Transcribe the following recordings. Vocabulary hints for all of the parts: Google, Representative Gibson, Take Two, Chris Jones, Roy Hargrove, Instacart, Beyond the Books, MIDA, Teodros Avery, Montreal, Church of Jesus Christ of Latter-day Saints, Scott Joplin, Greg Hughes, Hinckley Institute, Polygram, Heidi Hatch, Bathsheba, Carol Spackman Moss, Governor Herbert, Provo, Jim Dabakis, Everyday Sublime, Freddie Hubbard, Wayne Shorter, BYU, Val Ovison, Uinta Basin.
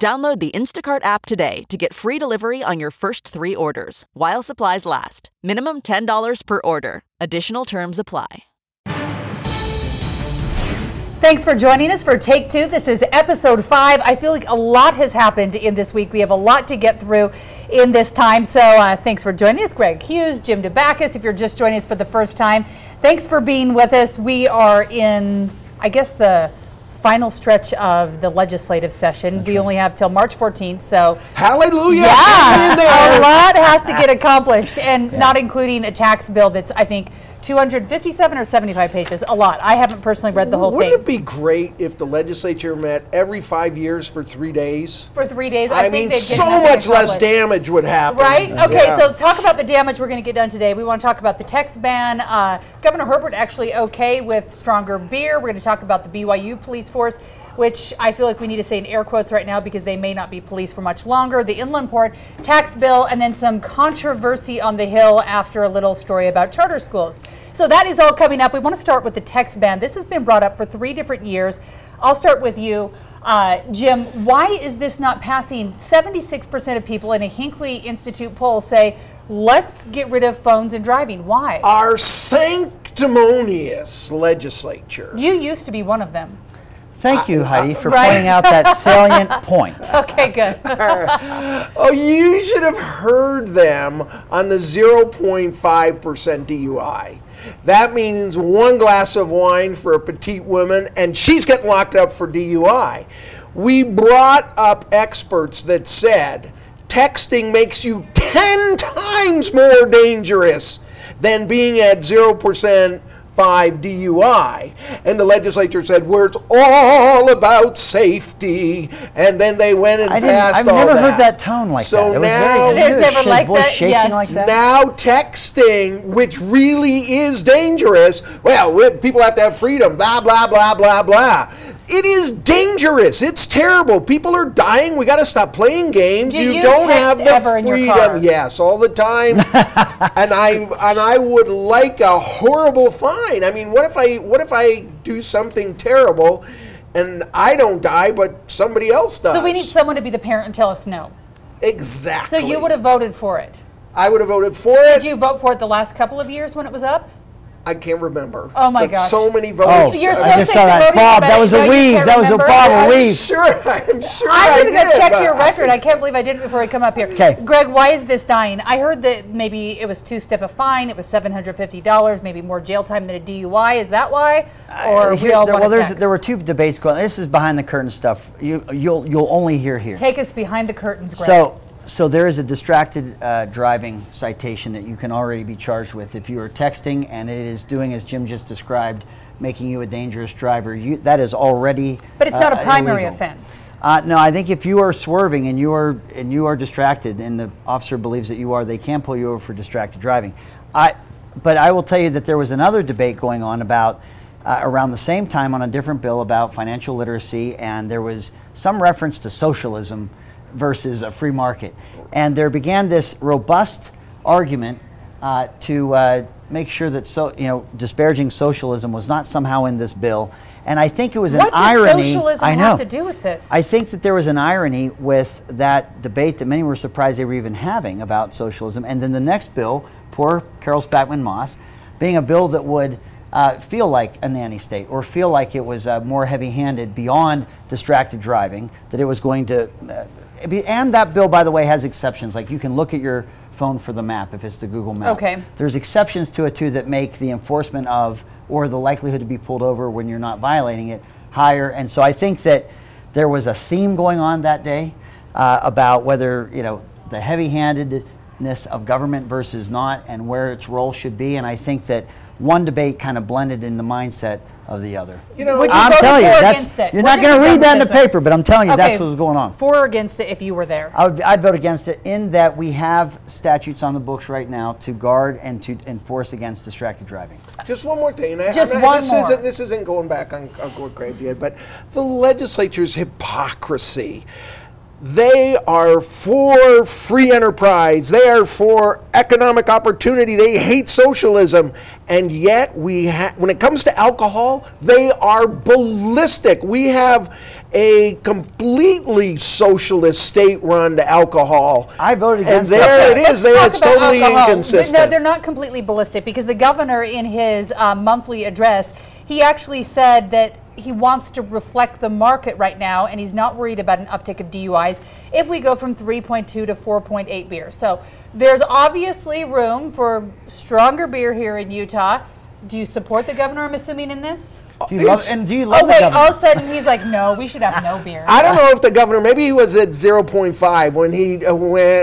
Download the Instacart app today to get free delivery on your first 3 orders, while supplies last. Minimum $10 per order. Additional terms apply. Thanks for joining us for Take Two. This is episode 5. I feel like a lot has happened in this week. We have a lot to get through in this time. So thanks for joining us. Greg Hughes, Jim Dabakis, if you're just joining us for the first time, thanks for being with us. We are in, I guess, the final stretch of the legislative session. That's we only have till March 14th, so hallelujah! Yeah, a lot has to get accomplished, and not including a tax bill that's, I think, 257 or 75 pages. A lot. I haven't personally read the whole thing. Wouldn't it be great if the legislature met every 5 years for 3 days? For 3 days, I think mean, they'd get so much less damage would happen. Right? Okay, so talk about the damage we're going to get done today. We want to talk about the tax ban. Governor Herbert actually okay with stronger beer. We're going to talk about the BYU police force, which I feel like we need to say in air quotes right now because they may not be police for much longer, the inland port, tax bill, and then some controversy on the Hill after a little story about charter schools. So that is all coming up. We want to start with the tax ban. This has been brought up for 3 different years. I'll start with you, Jim. Why is this not passing? 76% of people in a Hinckley Institute poll say, let's get rid of phones and driving. Why? Our sanctimonious legislature. You used to be one of them. Thank you, Heidi, for pointing out that salient point. Okay, good. Oh, you should have heard them on the 0.5% DUI. That means 1 glass of wine for a petite woman, and she's getting locked up for DUI. We brought up experts that said texting makes you 10 times more dangerous than being at 0%. 5 DUI, and the legislature said, well, it's all about safety, and then they went and passed all that. I've never heard that tone like that. It was very never like that. Yes. Like that. Now texting, which really is dangerous, well, people have to have freedom, blah, blah, blah, blah, blah. It is dangerous. It's terrible. People are dying. We got to stop playing games. You don't have the freedom. Yes, all the time. and I would like a horrible fine. I mean, what if I do something terrible, and I don't die, but somebody else does? So we need someone to be the parent and tell us no. Exactly. So you would have voted for it. I would have voted for it. Did you vote for it the last couple of years when it was up? I can't remember. Oh my gosh! So many votes. Oh, I just saw that, Bob. That was a weed. That was a bottle of weed. I'm sure. I should have checked your record. I can't believe I didn't before I come up here. Okay, Greg, why is this dying? I heard that maybe it was too stiff a fine. It was $750, maybe more jail time than a DUI. Is that why? Or there were 2 debates going. This is behind the curtain stuff. You'll only hear here. Take us behind the curtains, Greg. So there is a distracted driving citation that you can already be charged with if you are texting, and it is doing, as Jim just described, making you a dangerous driver. That is already. But it's not a primary offense. No, I think if you are swerving and you are distracted, and the officer believes that you are, they can pull you over for distracted driving. But I will tell you that there was another debate going on about. Around the same time on a different bill about financial literacy, and there was some reference to socialism versus a free market. And there began this robust argument to make sure that disparaging socialism was not somehow in this bill. And I think it was an irony. What does socialism have to do with this? I think that there was an irony with that debate that many were surprised they were even having about socialism. And then the next bill, poor Carol Spackman Moss, being a bill that would feel like a nanny state, or feel like it was more heavy-handed beyond distracted driving, that it was going to and that bill, by the way, has exceptions. Like, you can look at your phone for the map if it's the Google map. Okay. There's exceptions to it, too, that make the enforcement of, or the likelihood to be pulled over when you're not violating it, higher. And so I think that there was a theme going on that day about whether, the heavy-handedness of government versus not, and where its role should be. And I think that one debate kind of blended in the mindset of the other. You know, I'm telling you, that's, you're not going to read that in the paper, but I'm telling you that's what was going on. For or against it if you were there? I'd vote against it in that we have statutes on the books right now to guard and to enforce against distracted driving. Just one more thing. This isn't going back on what Greg did, but the legislature's hypocrisy. They are for free enterprise. They are for economic opportunity. They hate socialism. And yet, when it comes to alcohol, they are ballistic. We have a completely socialist state run to alcohol. I voted against that. And there it is. It's totally inconsistent. No, they're not completely ballistic, because the governor, in his monthly address, he actually said that he wants to reflect the market right now, and he's not worried about an uptick of DUIs if we go from 3.2 to 4.8 beer. So there's obviously room for stronger beer here in Utah. Do you support the governor, I'm assuming, in this? Do you love the governor? All of a sudden he's like, no, we should have no beer. I don't know if the governor, maybe he was at 0.5 when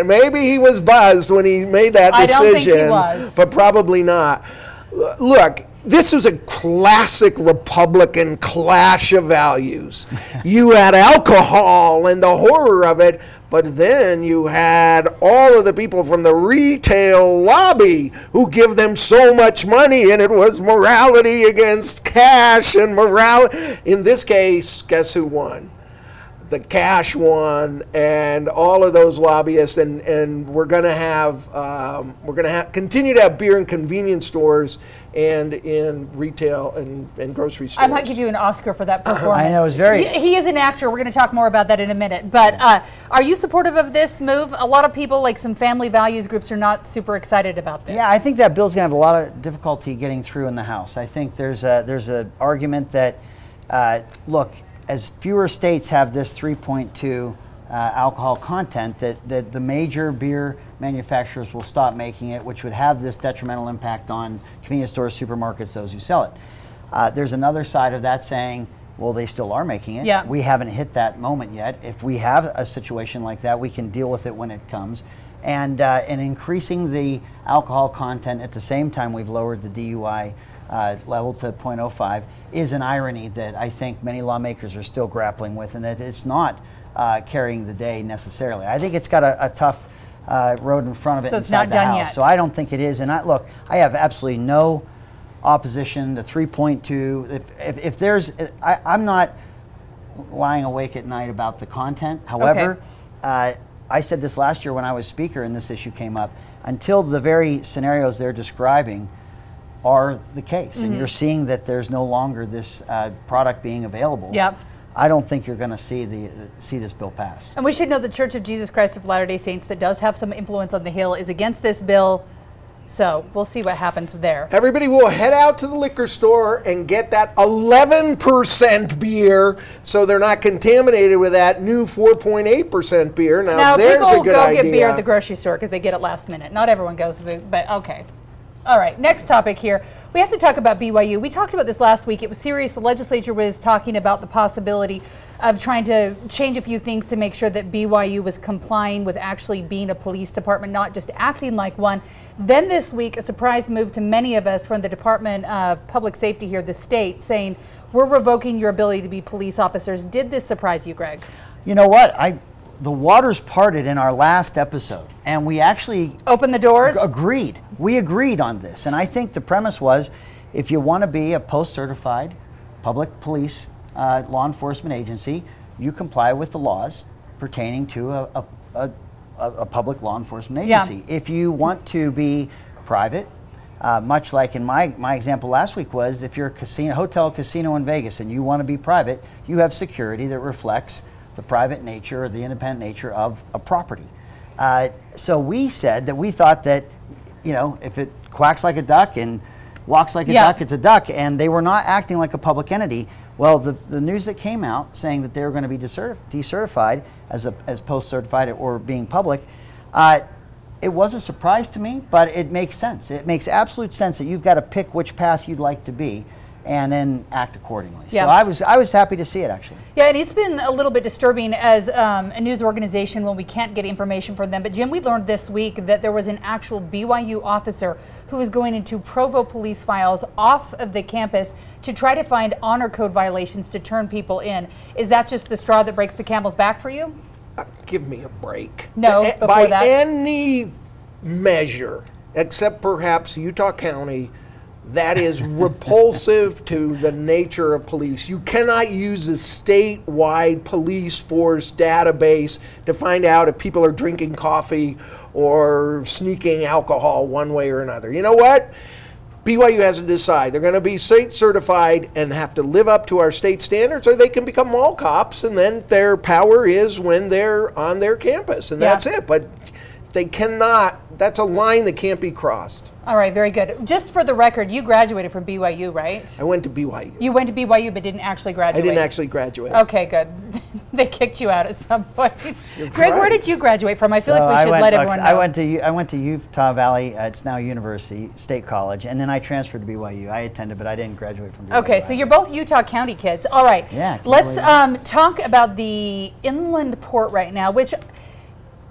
maybe he was buzzed when he made that decision. I don't think he was. But probably not. Look. This was a classic Republican clash of values. You had alcohol and the horror of it, but then you had all of the people from the retail lobby who give them so much money, and it was morality against cash and morality. In this case, guess who won? The cash won, and all of those lobbyists, and we're gonna continue to have beer in convenience stores and in retail and grocery stores. I might give you an Oscar for that performance. I know, it's very. He is an actor. We're gonna talk more about that in a minute. But are you supportive of this move? A lot of people, like some family values groups, are not super excited about this. Yeah, I think that bill's gonna have a lot of difficulty getting through in the House. I think there's an argument that look. As fewer states have this 3.2 alcohol content, that the major beer manufacturers will stop making it, which would have this detrimental impact on convenience stores, supermarkets, those who sell it. There's another side of that saying, well, they still are making it. Yeah. We haven't hit that moment yet. If we have a situation like that, we can deal with it when it comes. And increasing the alcohol content at the same time we've lowered the DUI level to 0.05 is an irony that I think many lawmakers are still grappling with, and that it's not carrying the day necessarily. I think it's got a tough road in front of it, so inside it's not the done House. Yet. So I don't think it is. And I have absolutely no opposition to 3.2. If there's, I'm not lying awake at night about the content. However, okay. I said this last year when I was speaker and this issue came up, until the very scenarios they're describing are the case, mm-hmm. and you're seeing that there's no longer this product being available. Yep. I don't think you're going to see this bill pass. And we should know the Church of Jesus Christ of Latter-day Saints, that does have some influence on the Hill, is against this bill. So we'll see what happens there. Everybody will head out to the liquor store and get that 11% beer, so they're not contaminated with that new 4.8% beer. Now there's a good idea. Now people go get beer at the grocery store because they get it last minute. Not everyone goes, but okay. All right, next topic here. We have to talk about BYU. We talked about this last week. It was serious. The legislature was talking about the possibility of trying to change a few things to make sure that BYU was complying with actually being a police department, not just acting like one. Then this week, a surprise move to many of us from the Department of Public Safety here, the state, saying, we're revoking your ability to be police officers. Did this surprise you, Greg? You know what? The waters parted in our last episode, and we actually opened the doors. Agreed. We agreed on this, and I think the premise was, if you want to be a post-certified public police law enforcement agency, you comply with the laws pertaining to a public law enforcement agency. Yeah. If you want to be private, much like in my example last week was, if you're a hotel casino in Vegas and you want to be private, you have security that reflects the private nature or the independent nature of a property. So we said that we thought that, you know, if it quacks like a duck and walks like a duck, it's a duck, and they were not acting like a public entity. Well, the news that came out saying that they were going to be decertified as post-certified or being public, it was a surprise to me, but it makes sense. It makes absolute sense that you've got to pick which path you'd like to be. and then act accordingly. Yeah. So I was happy to see it, actually. Yeah, and it's been a little bit disturbing as a news organization when we can't get information from them. But Jim, we learned this week that there was an actual BYU officer who was going into Provo police files off of the campus to try to find honor code violations to turn people in. Is that just the straw that breaks the camel's back for you? Give me a break. No, before by that. Any measure, except perhaps Utah County, that is repulsive to the nature of police. You cannot use a statewide police force database to find out if people are drinking coffee or sneaking alcohol one way or another. You know what? BYU has to decide. They're going to be state certified and have to live up to our state standards, or they can become mall cops, and then their power is when they're on their campus, and that's it. But they cannot. That's a line that can't be crossed. All right, very good. Just for the record, you graduated from BYU, right? I went to BYU. You went to BYU but didn't actually graduate. I didn't actually graduate. Okay, good. They kicked you out at some point. Greg, where did you graduate from? I feel like we should let everyone know. I went to Utah Valley. It's now University State College, and then I transferred to BYU. I attended, but I didn't graduate from BYU. Okay, so you're both Utah County kids. All right. Yeah. Let's talk about the inland port right now, which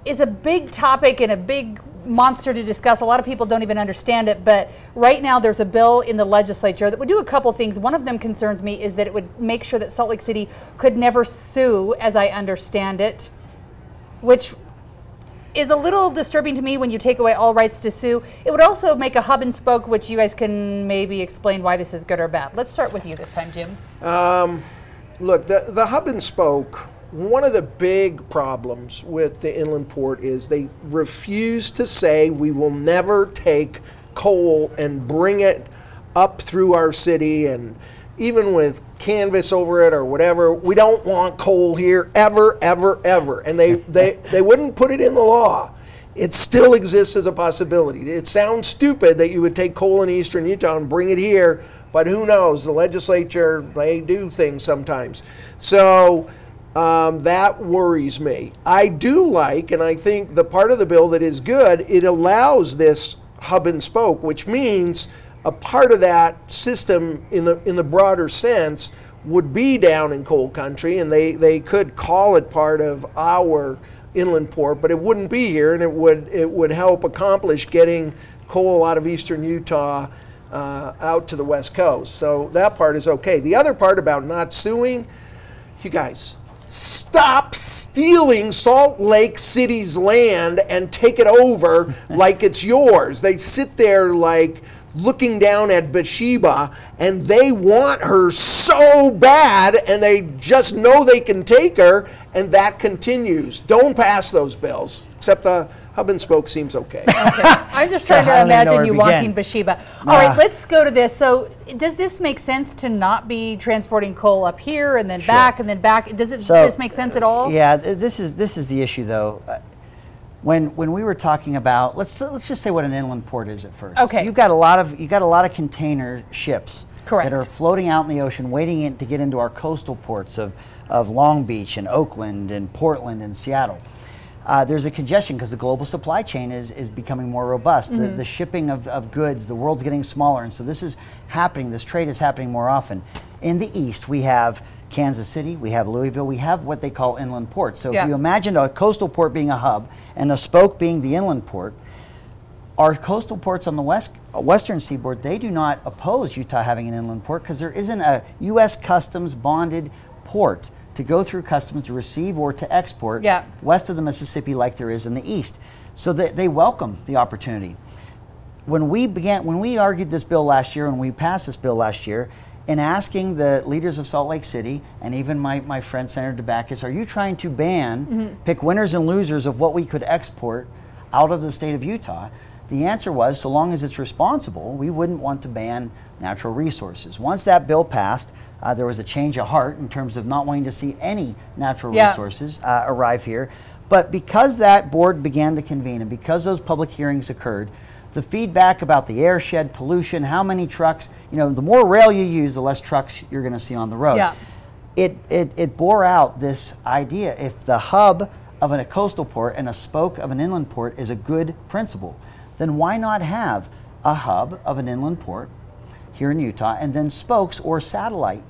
is a big topic and a big monster to discuss. A lot of people don't even understand it, but right now there's a bill in the legislature that would do a couple things. One of them concerns me is that it would make sure that Salt Lake City could never sue, as I understand it, which is a little disturbing to me when you take away all rights to sue. It would also make a hub and spoke, which you guys can maybe explain why this is good or bad. Let's start with you this time, Jim. Look, the hub and spoke, one of the big problems with the inland port is they refuse to say we will never take coal and bring it up through our city, and even with canvas over it or whatever, we don't want coal here ever. And they wouldn't put it in the law. It still exists as a possibility. It sounds stupid that you would take coal in eastern Utah and bring it here, but who knows? The legislature, they do things sometimes. So that worries me. I do like, and I think the part of the bill that is good, it allows this hub and spoke, which means a part of that system in the broader sense would be down in coal country, and they could call it part of our inland port, but it wouldn't be here, and it would help accomplish getting coal out of eastern Utah out to the West Coast. So that part is okay. The other part about not suing, you guys, stop stealing Salt Lake City's land and take it over like it's yours. They sit there like looking down at Bathsheba, and they want her so bad, and they just know they can take her, and that continues. Don't pass those bills, except the hub and spoke seems okay. I'm just trying to imagine you wanting Bathsheba. All right, let's go to this. So does this make sense to not be transporting coal up here and then back and then back? Does this make sense at all? Yeah, this is the issue, though. When we were talking about, let's just say what an inland port is at first. Okay. You've got a lot of container ships. Correct. That are floating out in the ocean, waiting to get into our coastal ports of Long Beach and Oakland and Portland and Seattle. There's a congestion because the global supply chain is becoming more robust. Mm-hmm. The shipping of goods, the world's getting smaller, and so this is happening. This trade is happening more often. In the east, we have Kansas City, we have Louisville, we have what they call inland ports. So if you imagine a coastal port being a hub and a spoke being the inland port, our coastal ports on the western seaboard, they do not oppose Utah having an inland port because there isn't a U.S. Customs bonded port to go through customs to receive or to export west of the Mississippi like there is in the east. So they welcome the opportunity. When we argued this bill last year and we passed this bill last year, in asking the leaders of Salt Lake City and even my friend Senator Dabakis, are you trying to ban, pick winners and losers of what we could export out of the state of Utah? The answer was, so long as it's responsible, we wouldn't want to ban natural resources. Once that bill passed, there was a change of heart in terms of not wanting to see any natural resources arrive here. But because that board began to convene and because those public hearings occurred, the feedback about the airshed pollution, how many trucks, the more rail you use, the less trucks you're going to see on the road. Yeah. It bore out this idea. If the hub of a coastal port and a spoke of an inland port is a good principle, then why not have a hub of an inland port here in Utah, and then spokes or satellite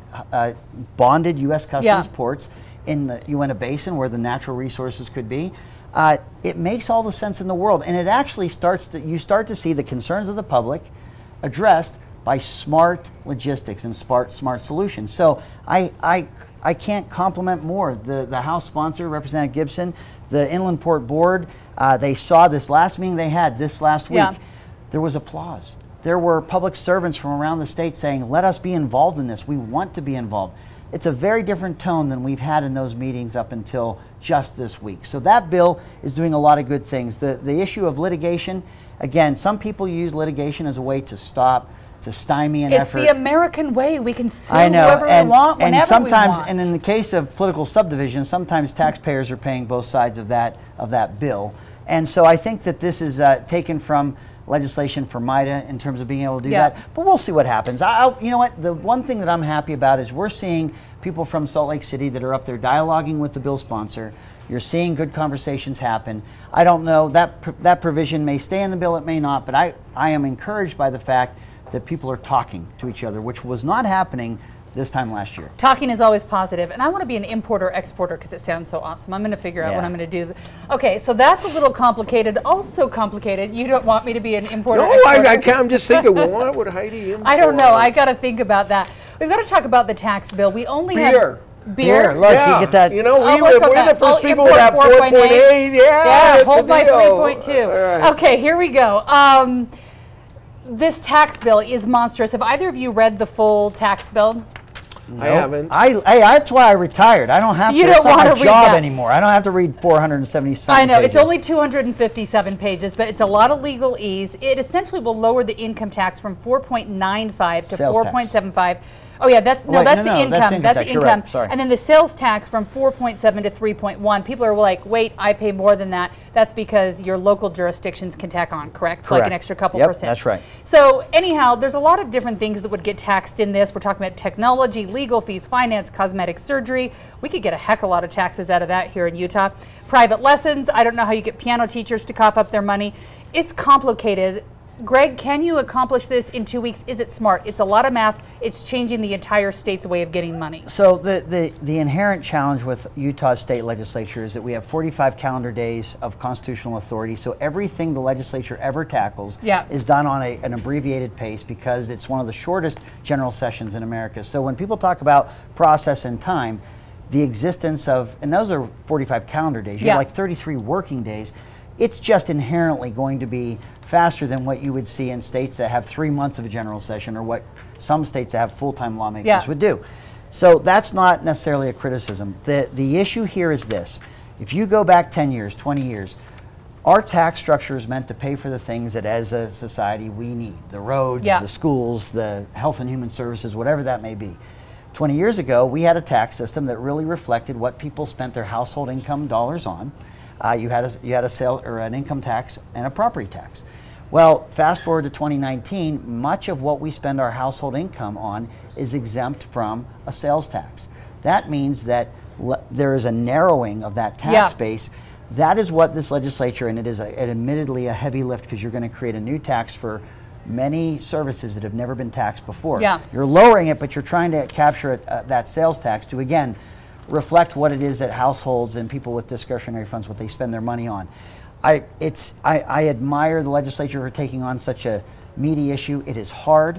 bonded U.S. Customs ports in the Uinta Basin where the natural resources could be. It makes all the sense in the world, and it actually you start to see the concerns of the public addressed by smart logistics and smart solutions. So I can't compliment more the House sponsor, Representative Gibson, the Inland Port Board. They saw this last meeting they had this last week. Yeah. There was applause. There were public servants from around the state saying, let us be involved in this. We want to be involved. It's a very different tone than we've had in those meetings up until just this week. So that bill is doing a lot of good things. The issue of litigation, again, some people use litigation as a way to stymie an effort. It's the American way. We can sue whoever we want, whenever we want. And in the case of political subdivision, sometimes taxpayers are paying both sides of that bill. And so I think that this is taken from legislation for MIDA in terms of being able to do that. But we'll see what happens. You know what? The one thing that I'm happy about is we're seeing people from Salt Lake City that are up there dialoguing with the bill sponsor. You're seeing good conversations happen. I don't know. That provision may stay in the bill. It may not. But I am encouraged by the fact that people are talking to each other, which was not happening this time last year. Talking is always positive, and I want to be an importer-exporter because it sounds so awesome. I'm going to figure out what I'm going to do. Okay, so that's a little complicated. Also complicated. You don't want me to be an importer-exporter. No, I'm just thinking, what would Heidi import? I don't know. I got to think about that. We've got to talk about the tax bill. We only have beer. Look, you get that. You know, we're the first people that 4.8. Yeah, hold my 3.2. Right. Okay, here we go. This tax bill is monstrous. Have either of you read the full tax bill? No. I haven't. That's why I retired. I don't have to. It's not my job anymore. I don't have to read 477 pages. I know. It's only 257 pages, but it's a lot of legalese. It essentially will lower the income tax from 4.95 to 4.75. Oh, yeah, that's the income. That's the income. Right. Sorry. And then the sales tax from 4.7 to 3.1. People are like, wait, I pay more than that. That's because your local jurisdictions can tack on, correct? Like an extra couple percent. That's right. So anyhow, there's a lot of different things that would get taxed in this. We're talking about technology, legal fees, finance, cosmetic surgery. We could get a heck of a lot of taxes out of that here in Utah. Private lessons. I don't know how you get piano teachers to cough up their money. It's complicated. Greg, can you accomplish this in 2 weeks? Is it smart? It's a lot of math. It's changing the entire state's way of getting money. So the inherent challenge with Utah's state legislature is that we have 45 calendar days of constitutional authority. So everything the legislature ever tackles is done on an abbreviated pace because it's one of the shortest general sessions in America. So when people talk about process and time, the existence of, and those are 45 calendar days, you have like 33 working days. It's just inherently going to be faster than what you would see in states that have 3 months of a general session or what some states that have full-time lawmakers would do. So that's not necessarily a criticism. The issue here is this. If you go back 10 years, 20 years, our tax structure is meant to pay for the things that as a society we need. The roads, the schools, the health and human services, whatever that may be. 20 years ago, we had a tax system that really reflected what people spent their household income dollars on. You had a sale or an income tax and a property tax. Well, fast forward to 2019, much of what we spend our household income on is exempt from a sales tax. That means that there is a narrowing of that tax base. That is what this legislature, and it is admittedly a heavy lift because you're going to create a new tax for many services that have never been taxed before. Yeah. You're lowering it, but you're trying to capture that sales tax to, again, reflect what it is that households and people with discretionary funds, what they spend their money on. I admire the legislature for taking on such a meaty issue. It is hard.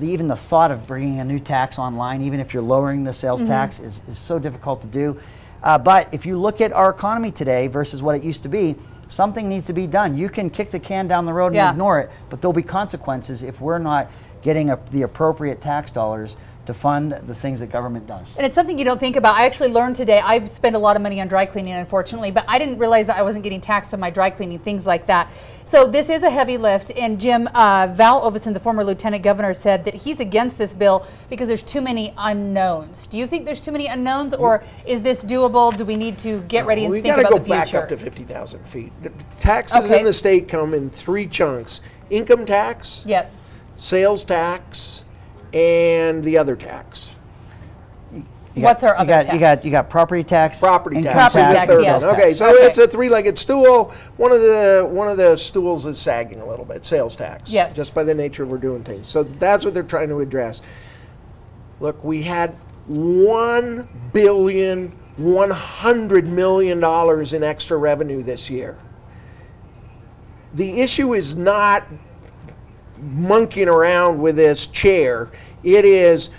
Even the thought of bringing a new tax online, even if you're lowering the sales tax, is so difficult to do. But if you look at our economy today versus what it used to be, something needs to be done. You can kick the can down the road and ignore it, but there'll be consequences if we're not getting the appropriate tax dollars to fund the things that government does. And it's something you don't think about. I actually learned today, I spend a lot of money on dry cleaning, unfortunately, but I didn't realize that I wasn't getting taxed on my dry cleaning, things like that. So this is a heavy lift, and Jim, Val Ovison, the former lieutenant governor, said that he's against this bill because there's too many unknowns. Do you think there's too many unknowns, or is this doable? Do we need to get ready and think about the future? We got to go back up to 50,000 feet. Taxes in the state come in three chunks. Income tax, sales tax, and the other tax. What's our other tax? You got property tax. Property tax. Okay, so it's a three-legged stool. One of the stools is sagging a little bit. Sales tax. Yes. Just by the nature of we're doing things. So that's what they're trying to address. Look, we had $1,100 million in extra revenue this year. The issue is not monkeying around with this chair. It is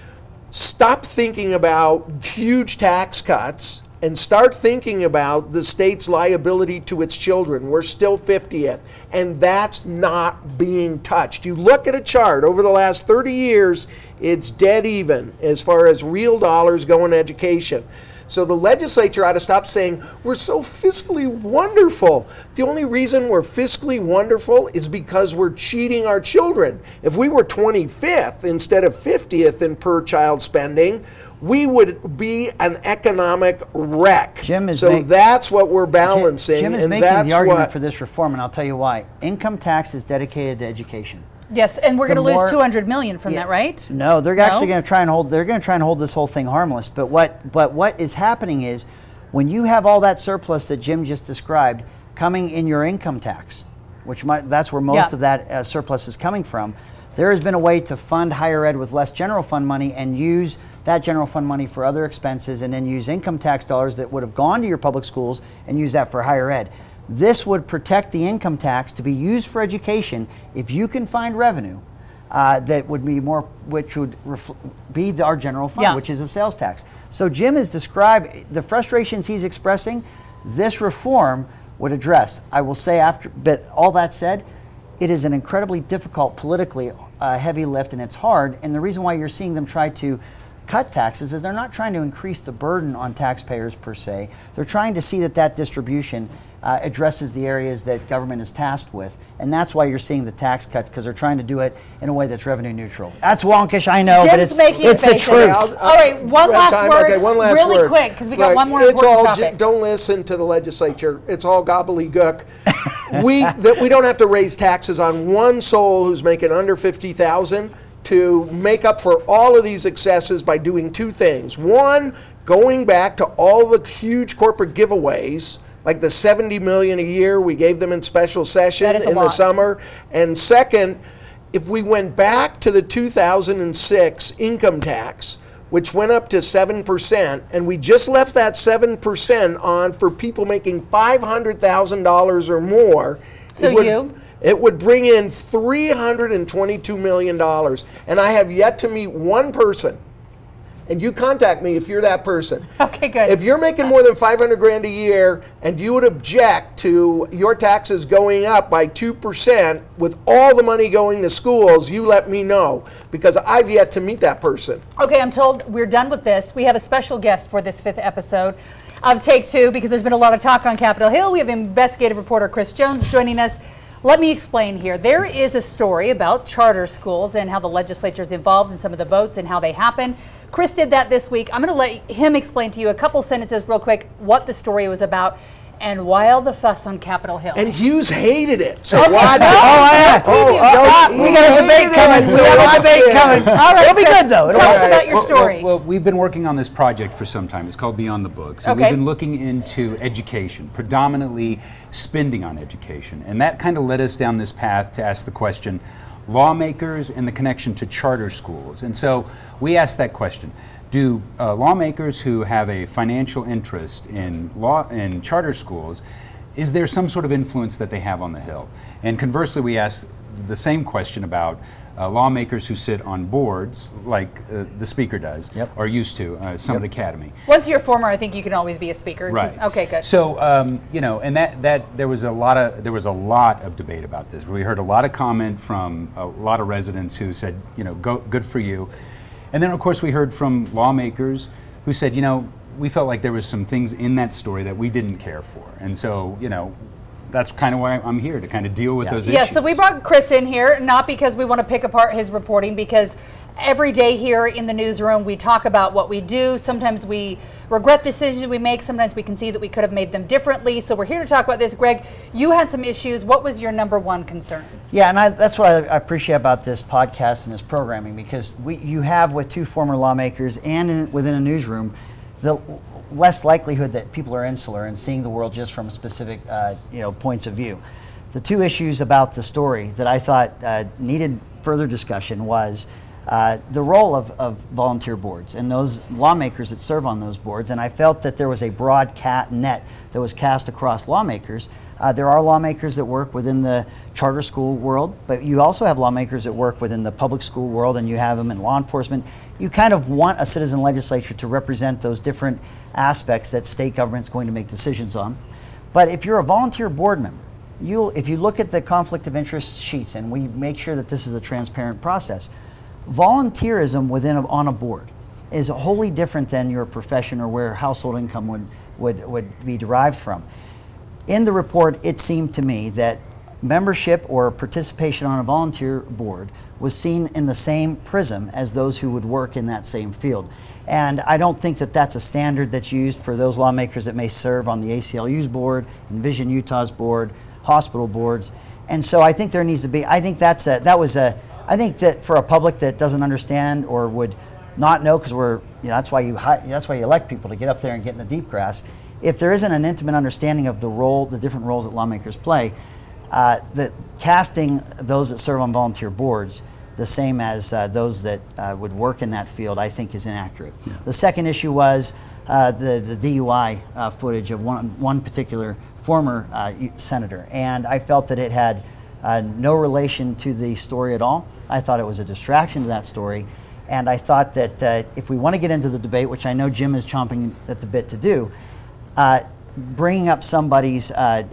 stop thinking about huge tax cuts and start thinking about the state's liability to its children. We're still 50th, and that's not being touched. You look at a chart over the last 30 years, it's dead even as far as real dollars going to education. So the legislature ought to stop saying, we're so fiscally wonderful. The only reason we're fiscally wonderful is because we're cheating our children. If we were 25th instead of 50th in per child spending, we would be an economic wreck. That's what we're balancing. Jim is and making that's the argument for this reform, and I'll tell you why. Income tax is dedicated to education. Yes, and we're going to lose $200 million from that, right? No, they're actually going to try and hold. They're going to try and hold this whole thing harmless. But what is happening is, when you have all that surplus that Jim just described coming in your income tax, that's where most of that surplus is coming from. There has been a way to fund higher ed with less general fund money and use that general fund money for other expenses, and then use income tax dollars that would have gone to your public schools and use that for higher ed. This would protect the income tax to be used for education if you can find revenue which would be our general fund, which is a sales tax. So Jim has described the frustrations he's expressing. This reform would address. I will say after, but all that said, it is an incredibly difficult politically heavy lift, and it's hard. And the reason why you're seeing them try to cut taxes is they're not trying to increase the burden on taxpayers per se. They're trying to see that distribution addresses the areas that government is tasked with, and that's why you're seeing the tax cuts, because they're trying to do it in a way that's revenue neutral. That's wonkish, I know, Jim's but it's the truth. All right, one last word. Quick, because we got one more important topic. Don't listen to the legislature. It's all gobbledygook. we don't have to raise taxes on one soul who's making under $50,000 to make up for all of these excesses by doing two things. One, going back to all the huge corporate giveaways, like the $70 million a year we gave them in special session in the summer. And second, if we went back to the 2006 income tax, which went up to 7%, and we just left that 7% on for people making $500,000 or more, it would bring in $322 million. And I have yet to meet one person, and you contact me if you're that person. Okay, good. If you're making more than $500,000 a year and you would object to your taxes going up by 2% with all the money going to schools, you let me know, because I've yet to meet that person. Okay, I'm told we're done with this. We have a special guest for this fifth episode of Take Two, because there's been a lot of talk on Capitol Hill. We have investigative reporter Chris Jones joining us. Let me explain here. There is a story about charter schools and how the legislature is involved in some of the votes and how they happen. Chris did that this week. I'm going to let him explain to you a couple sentences real quick what the story was about and why all the fuss on Capitol Hill. And Hughes hated it. So watch it. We got a debate coming. So we have a debate coming. All right, it'll be good, though. Tell us about your story. Well, we've been working on this project for some time. It's called Beyond the Books. And we've been looking into education, predominantly spending on education. And that kind of led us down this path to ask the question, lawmakers and the connection to charter schools. And so we asked that question. Do lawmakers who have a financial interest in charter schools, is there some sort of influence that they have on the Hill? And conversely, we asked the same question about lawmakers who sit on boards, like the speaker does, or used to, Summit Academy. Once you're former, I think you can always be a speaker. Right. Okay, good. So, and that there was a lot of debate about this. We heard a lot of comment from a lot of residents who said, good for you. And then, of course, we heard from lawmakers who said, we felt like there was some things in that story that we didn't care for. And so, that's kind of why I'm here, to kind of deal with those issues. Yeah, so we brought Chris in here, not because we want to pick apart his reporting, because every day here in the newsroom, we talk about what we do. Sometimes we regret decisions we make. Sometimes we can see that we could have made them differently. So we're here to talk about this. Greg, you had some issues. What was your number one concern? Yeah, and that's what I appreciate about this podcast and this programming, because you have with two former lawmakers and within a newsroom, the less likelihood that people are insular and seeing the world just from specific points of view. The two issues about the story that I thought needed further discussion was the role of volunteer boards and those lawmakers that serve on those boards. And I felt that there was a broad net that was cast across lawmakers. There are lawmakers that work within the charter school world, but you also have lawmakers that work within the public school world, and you have them in law enforcement. You kind of want a citizen legislature to represent those different aspects that state government's going to make decisions on. But if you're a volunteer board member, if you look at the conflict of interest sheets, and we make sure that this is a transparent process, volunteerism on a board is wholly different than your profession or where household income would be derived from. In the report, it seemed to me that membership or participation on a volunteer board was seen in the same prism as those who would work in that same field. And I don't think that that's a standard that's used for those lawmakers that may serve on the ACLU's board, Envision Utah's board, hospital boards. And so I think there needs to be, I think that for a public that doesn't understand or would not know, because that's why you elect people to get up there and get in the deep grass. If there isn't an intimate understanding of the different roles that lawmakers play, that casting those that serve on volunteer boards the same as those that would work in that field, I think is inaccurate. Yeah. The second issue was the DUI footage of one particular former senator, and I felt that it had no relation to the story at all. I thought it was a distraction to that story, and I thought that if we want to get into the debate, which I know Jim is chomping at the bit to do, bringing up somebody's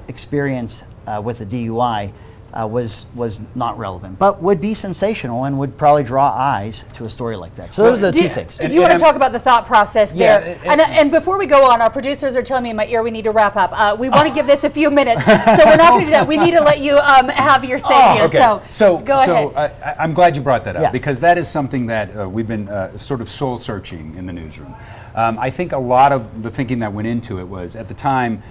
experience with a DUI was not relevant, but would be sensational and would probably draw eyes to a story like that. So those are the two things. Do you want to talk about the thought process there? And before we go on, our producers are telling me in my ear we need to wrap up. We want to give this a few minutes, so we're not going to do that. We need to let you have your say here. Okay. So go ahead. I'm glad you brought that up, because that is something that we've been sort of soul searching in the newsroom. I think a lot of the thinking that went into it was, at the time,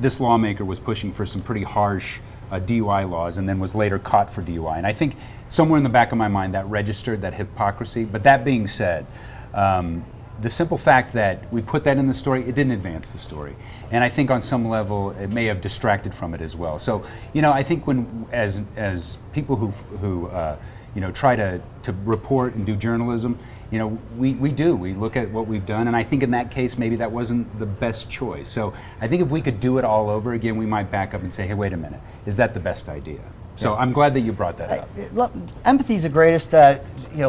this lawmaker was pushing for some pretty harsh DUI laws, and then was later caught for DUI. And I think somewhere in the back of my mind that registered that hypocrisy. But that being said, the simple fact that we put that in the story, it didn't advance the story. And I think on some level, it may have distracted from it as well. So, I think when, as people who try to report and do journalism, we look at what we've done, and I think in that case maybe that wasn't the best choice. So I think if we could do it all over again, we might back up and say, hey, wait a minute, is that the best idea? So I'm glad that you brought that up. Look, empathy is the greatest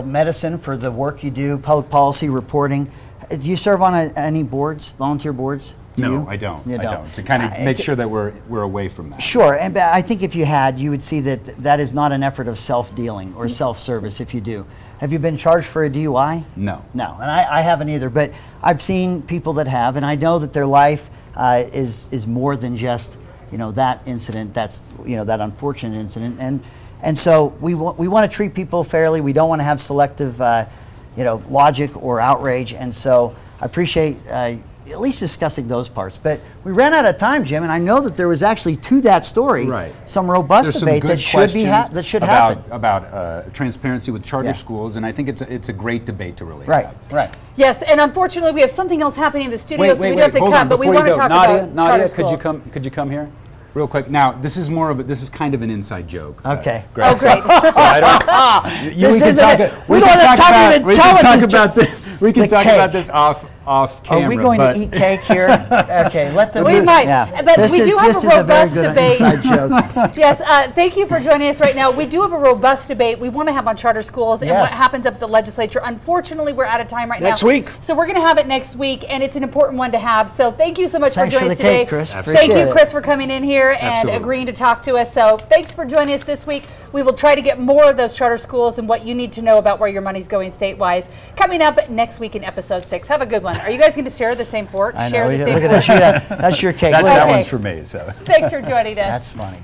medicine for the work you do, public policy reporting. Do you serve on any boards, volunteer boards? No, I don't. I don't. To kind of make sure that we're away from that. Sure, and I think if you had, you would see that that is not an effort of self-dealing or self-service if you do. Have you been charged for a DUI? No, and I haven't either, but I've seen people that have, and I know that their life is more than just, that incident, that's, that unfortunate incident. And so we want to treat people fairly. We don't want to have selective, logic or outrage, and so I appreciate at least discussing those parts. But we ran out of time, Jim, and I know that there was actually to that story some robust debate that should be happen about transparency with charter schools, and I think it's a great debate to really have. Right. Yes, and unfortunately we have something else happening in the studio, we have to cut, but we want to talk about Nadia, schools. Could you come here? Real quick. Now, this is kind of an inside joke. Okay. Greg. Oh, great. So I don't. We can talk about this off camera. Are we going to eat cake here? Okay. We might. Yeah. But we do have a robust debate. Joke. Yes. Thank you for joining us right now. We do have a robust debate we want to have on charter schools and what happens up at the legislature. Unfortunately, we're out of time now. Next week. So we're going to have it next week, and it's an important one to have. So thank you so much for joining us today. Thanks for the cake, Chris. Appreciate it. Thank you, Chris, for coming in here and agreeing to talk to us. So thanks for joining us this week. We will try to get more of those charter schools and what you need to know about where your money's going statewide coming up next week in episode 6. Have a good one. Are you guys going to share the same fork? I know. Look at that. That's your cake. That one's for me. So thanks for joining us. That's funny.